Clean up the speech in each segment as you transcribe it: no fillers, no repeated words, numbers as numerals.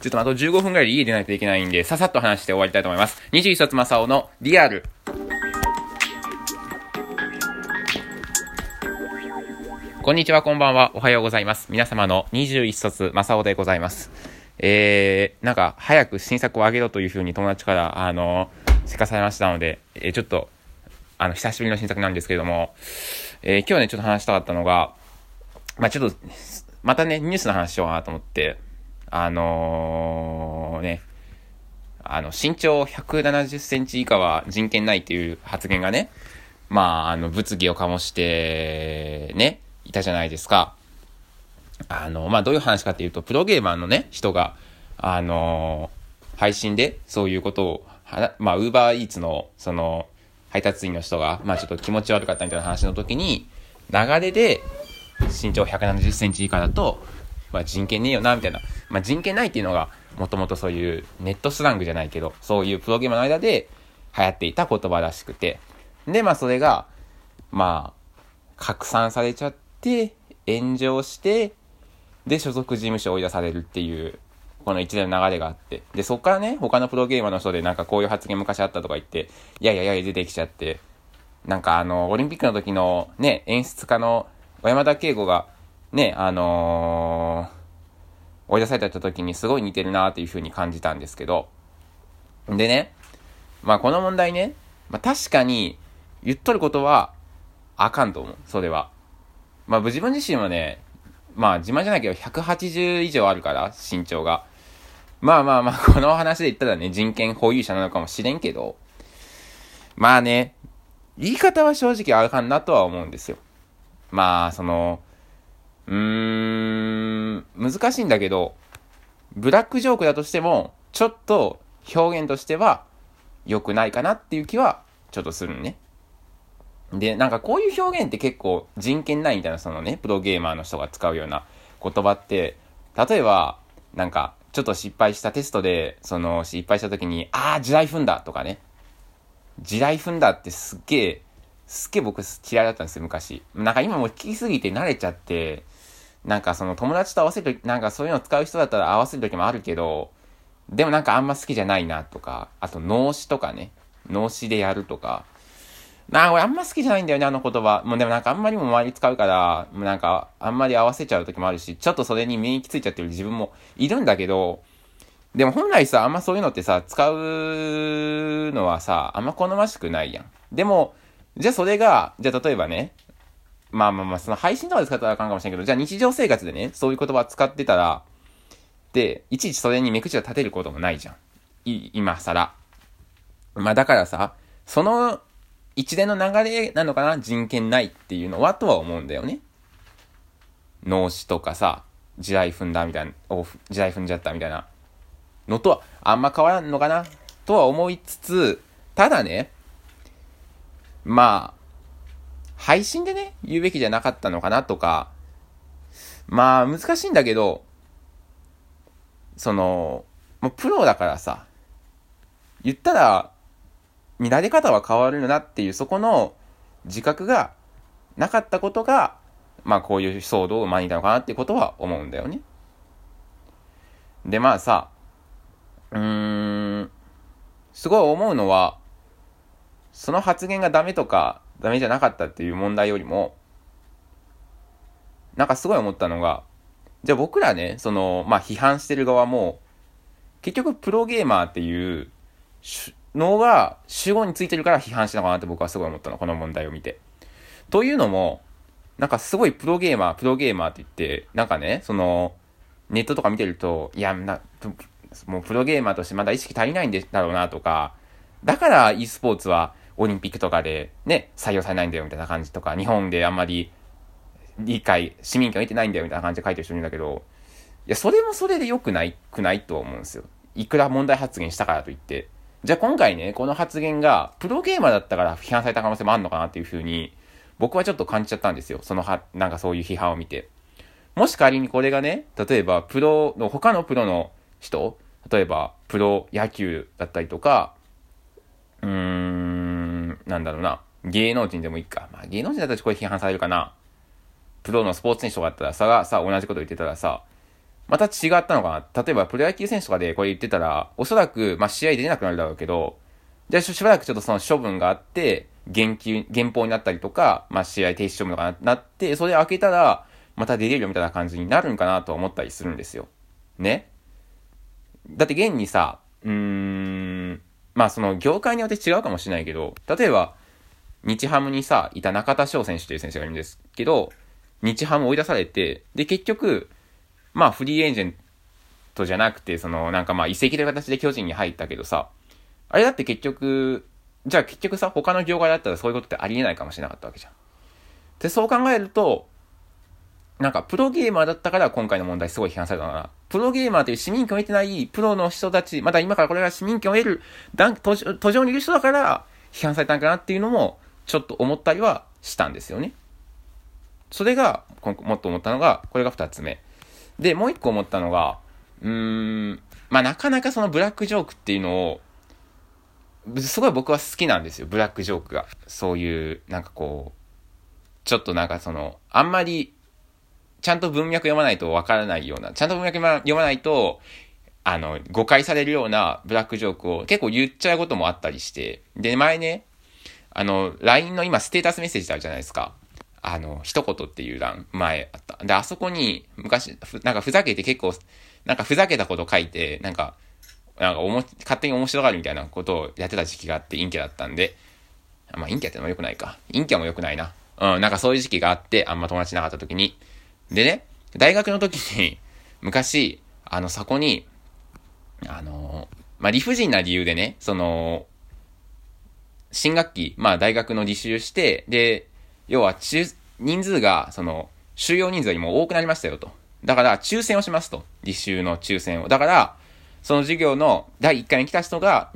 ちょっとあと15分ぐらいで家出ないといけないんで、ささっと話して終わりたいと思います。21冊まさおのリアル。こんにちは、こんばんは、おはようございます。皆様の21冊まさおでございます。なんか早く新作をあげろというふうに友達からせかされましたので、ちょっと久しぶりの新作なんですけれども、今日ねちょっと話したかったのが、ちょっとまたねニュースの話しようかなと思って。身長170センチ以下は人権ないという発言がね、物議を醸して、ね、いたじゃないですか。どういう話かというと、プロゲーマーのね、人が、配信でそういうことを、ウーバーイーツの、配達員の人が、ちょっと気持ち悪かったみたいな話の時に、流れで、身長170センチ以下だと、人権ねえよなみたいな、人権ないっていうのがもともとそういうネットスラングじゃないけど、そういうプロゲーマーの間で流行っていた言葉らしくて、でそれが拡散されちゃって炎上して、で所属事務所を追い出されるっていうこの一連の流れがあって、でそっからね他のプロゲーマーの人でこういう発言昔あったとか言って、いや出てきちゃって、オリンピックの時のね演出家の小山田圭吾がね、追い出された時にすごい似てるなっていう風に感じたんですけど、でね、この問題ね、確かに言っとることはあかんと思う、それは。自分自身もね、自慢じゃないけど180以上あるから、身長が。この話で言ったらね、人権保有者なのかもしれんけど、言い方は正直あかんなとは思うんですよ。難しいんだけど、ブラックジョークだとしてもちょっと表現としては良くないかなっていう気はちょっとするね。でこういう表現って結構人権ないみたいな、プロゲーマーの人が使うような言葉って、例えばちょっと失敗したテストで失敗した時に地雷踏んだとかね、地雷踏んだってすっげえ僕嫌いだったんですよ昔。今も聞きすぎて慣れちゃって、友達と合わせるとき、そういうの使う人だったら合わせるときもあるけど、でもあんま好きじゃないなとか、あと脳死とかね、脳死でやるとか、俺あんま好きじゃないんだよねあの言葉。もうでもあんまりも周り使うから、あんまり合わせちゃうときもあるし、ちょっとそれに免疫ついちゃってる自分もいるんだけど、でも本来あんまそういうのって使うのはあんま好ましくないやん。でもじゃあ例えばね、その配信とかで使ったらあかんかもしれんけど、じゃあ日常生活でね、そういう言葉使ってたら、で、いちいちそれに目くじを立てることもないじゃん。今更。だからその一連の流れなのかな、人権ないっていうのはとは思うんだよね。脳死とか地雷踏んだみたいな、地雷踏んじゃったみたいなのとはあんま変わらんのかなとは思いつつ、ただね、配信でね、言うべきじゃなかったのかなとか、難しいんだけど、もうプロだから言ったら、見られ方は変わるよなっていう、そこの自覚がなかったことが、こういう騒動を招いたのかなっていうことは思うんだよね。で、すごい思うのは、その発言がダメとかダメじゃなかったっていう問題よりも、すごい思ったのが、じゃあ僕らね、批判してる側も、結局プロゲーマーっていうのが主語についてるから批判したのかなって僕はすごい思ったの、この問題を見て。というのも、すごいプロゲーマーって言って、ネットとか見てると、もうプロゲーマーとしてまだ意識足りないんだろうなとか、だから e スポーツはオリンピックとかでね、採用されないんだよみたいな感じとか、日本であんまり市民権を得てないんだよみたいな感じで書いてる人いるんだけど、いや、それもそれで良くないと思うんですよ。いくら問題発言したからといって。じゃあ今回ね、この発言がプロゲーマーだったから批判された可能性もあるのかなっていうふうに、僕はちょっと感じちゃったんですよ。そういう批判を見て。もし仮にこれがね、例えば他のプロの人、例えばプロ野球だったりとか、芸能人でもいいか。芸能人だったらこれ批判されるかな。プロのスポーツ選手とかだったら同じこと言ってたらまた違ったのかな。例えばプロ野球選手とかでこれ言ってたら、おそらくまあ試合出れなくなるだろうけど、じゃあしばらくちょっとその処分があって、減俸になったりとか、まあ試合停止処分とかなって、それ開けたら、また出れるよみたいな感じになるんかなとは思ったりするんですよ。ね。だって現にさ、まあその業界によって違うかもしれないけど、例えば、日ハムにさ、いた中田翔選手という選手がいるんですけど、日ハム追い出されて、で結局、まあフリーエージェントじゃなくて、そのなんかまあ移籍という形で巨人に入ったけどさ、あれだって結局、じゃあ結局さ、他の業界だったらそういうことってありえないかもしれなかったわけじゃん。で、そう考えると、なんかプロゲーマーだったから今回の問題すごい批判されたのかな。プロゲーマーという市民権を得てないプロの人たち、まだ今からこれが市民権を得る途上にいる人だから批判されたんかなっていうのもちょっと思ったりはしたんですよね。それがもっと思ったのが、これが2つ目。で、もう1個思ったのが、まあなかなかそのブラックジョークっていうのを、すごい僕は好きなんですよ、ブラックジョークが。そういう、なんかこう、ちょっとなんかその、あんまり、ちゃんと文脈読まないとわからないような、ちゃんと文脈読まないと、誤解されるようなブラックジョークを結構言っちゃうこともあったりして、で、前ね、LINE の今、ステータスメッセージってあるじゃないですか。一言っていう欄、前あった。で、あそこに、昔、なんかふざけて結構、なんかふざけたこと書いて、なんか勝手に面白がるみたいなことをやってた時期があって、陰キャだったんで、まあ陰キャってのも良くないか。陰キャも良くないな。うん、なんかそういう時期があって、あんま友達なかった時に。でね、大学の時に、昔、そこに、まあ理不尽な理由でね、その、新学期、まあ大学の履修して、で、要は人数が、その、収容人数よりも多くなりましたよと。だから、抽選をしますと。履修の抽選を。だから、その授業の第1回に来た人が、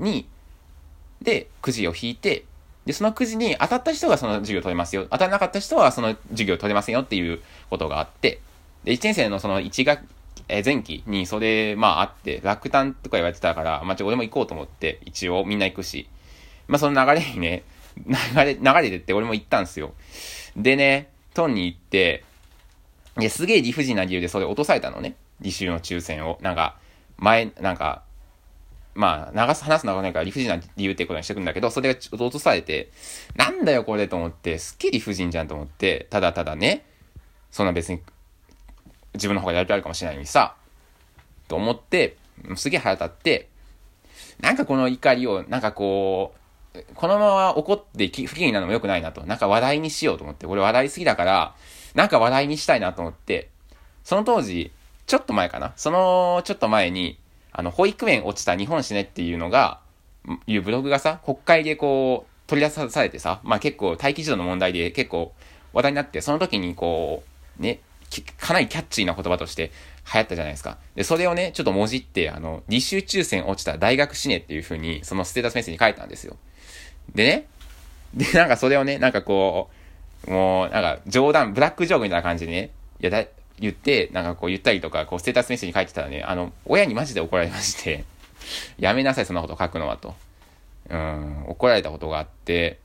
で、くじを引いて、で、そのくじに当たった人がその授業取れますよ。当たらなかった人はその授業取れませんよっていうことがあって、で、1年生のその前期にそれ、まああって、落胆とか言われてたから、まあ俺も行こうと思って、一応みんな行くし、まあその流れにね、流れてって俺も行ったんですよ。でね、トンに行って、すげえ理不尽な理由でそれ落とされたのね。履修の抽選を。なんか、まあ、話すのがないから理不尽な理由っていうことにしてくんだけど、それが落とされて、なんだよこれと思って、すっげえ理不尽じゃんと思って、ただただね、そんな別に、自分の方がやる気あるかもしれないのにさ、と思って、すげえ腹立って、なんかこの怒りを、なんかこう、このまま怒って不機嫌になるのも良くないなと。なんか話題にしようと思って。俺話題すぎだから、なんか話題にしたいなと思って。その当時、ちょっと前かな。そのちょっと前に、保育園落ちた日本史ねっていうのが、いうブログがさ、国会でこう、取り出されてさ、まあ結構待機児童の問題で結構話題になって、その時にこう、ね、かなりキャッチーな言葉として流行ったじゃないですか。で、それをね、ちょっともじって、履修抽選落ちた大学史ねっていう風に、そのステータスメッセージに書いたんですよ。でね。で、なんかそれをね、なんかこう、もう、なんか冗談、ブラックジョークみたいな感じでね、言って、なんかこう言ったりとか、こうステータスメッセージに書いてたらね、親にマジで怒られまして、やめなさい、そんなこと書くのはと。怒られたことがあって、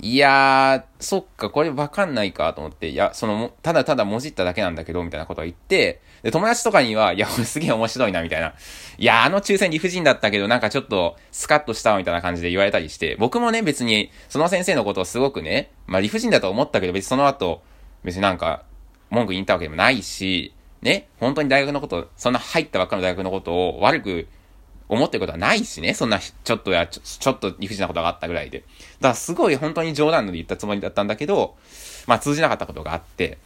いやー、そっか、これわかんないかと思って、いや、ただただもじっただけなんだけど、みたいなことを言って、で、友達とかには、いや、これすげえ面白いな、みたいな。いや、抽選理不尽だったけど、なんかちょっと、スカッとした、みたいな感じで言われたりして、僕もね、別に、その先生のことをすごくね、まあ理不尽だと思ったけど、別にその後、別になんか、文句言ったわけでもないし、ね、本当に大学のこと、そんな入ったばっかの大学のことを悪く、思ってることはないしね、そんなちょっと理不尽なことがあったぐらいで、だからすごい本当に冗談で言ったつもりだったんだけど、まあ通じなかったことがあって、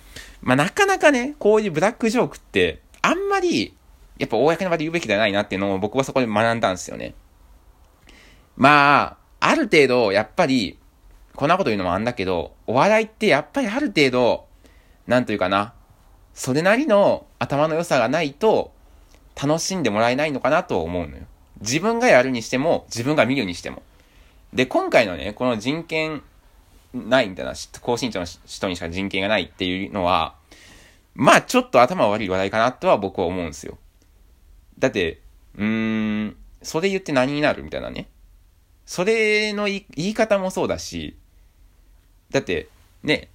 まあなかなかね、こういうブラックジョークってあんまりやっぱ公の場で言うべきじゃないなっていうのを僕はそこで学んだんですよね。まあある程度やっぱりこんなこと言うのもあんだけど、お笑いってやっぱりある程度なんというかな、それなりの頭の良さがないと。楽しんでもらえないのかなと思うのよ。自分がやるにしても、自分が見るにしても。で、今回のね、この人権ないみたいな、高身長の人にしか人権がないっていうのは、まあちょっと頭悪い話題かなとは僕は思うんですよ。だって、それ言って何になるみたいなね。それの言い方もそうだし、だって、ね、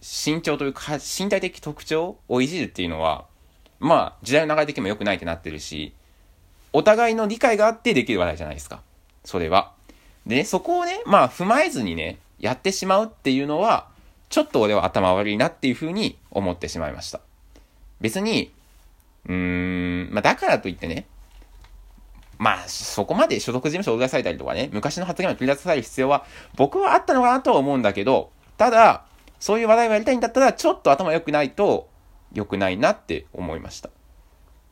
身長というか、身体的特徴をいじるっていうのは、まあ時代の流れ的にも良くないってなってるし、お互いの理解があってできる話題じゃないですか、それは。でね、そこをね、まあ踏まえずにね、やってしまうっていうのは、ちょっと俺は頭悪いなっていうふうに思ってしまいました。別に、まあだからといってね、まあそこまで所属事務所を追い出されたりとかね、昔の発言を取り出される必要は僕はあったのかなとは思うんだけど、ただ、そういう話題をやりたいんだったら、ちょっと頭良くないと良くないなって思いました。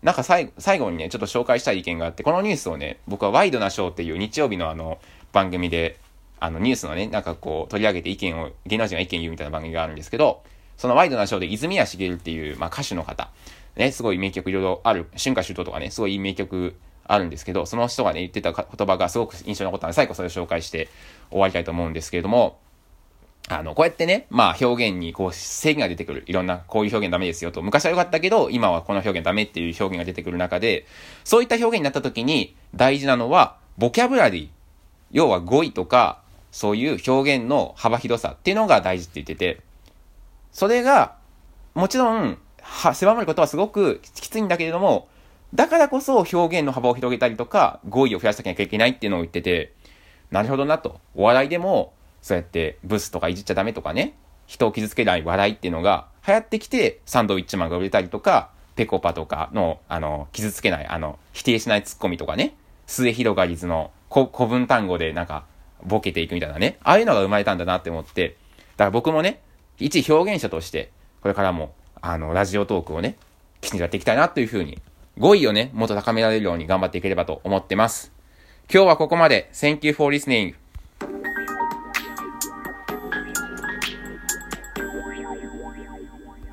なんか最後にね、ちょっと紹介したい意見があって、このニュースをね、僕はワイドなショーっていう日曜日のあの番組で、ニュースのね、なんかこう取り上げて意見を、芸能人が意見言うみたいな番組があるんですけど、そのワイドなショーで泉谷しげるっていう、まあ歌手の方、ね、すごい名曲いろいろある、春夏秋冬とかね、すごいいい名曲あるんですけど、その人がね、言ってた言葉がすごく印象に残ったので、最後それを紹介して終わりたいと思うんですけれども、こうやってね、まあ表現にこう制限が出てくる。いろんな、こういう表現ダメですよと。昔は良かったけど、今はこの表現ダメっていう表現が出てくる中で、そういった表現になった時に大事なのは、ボキャブラリー。要は語彙とか、そういう表現の幅広さっていうのが大事って言ってて、それが、もちろん、狭まることはすごくきついんだけれども、だからこそ表現の幅を広げたりとか、語彙を増やさなきゃいけないっていうのを言ってて、なるほどなと。お笑いでも、そうやってブスとかいじっちゃダメとかね、人を傷つけない笑いっていうのが流行ってきて、サンドウィッチマンが売れたりとか、ペコパとかの傷つけない否定しないツッコミとかね、末広がりずの古文単語でなんかボケていくみたいなね、ああいうのが生まれたんだなって思って、だから僕もね、一表現者としてこれからもラジオトークをね、きちんとやっていきたいなというふうに、語彙をね、もっと高められるように頑張っていければと思ってます。今日はここまで。 Thank you for listening.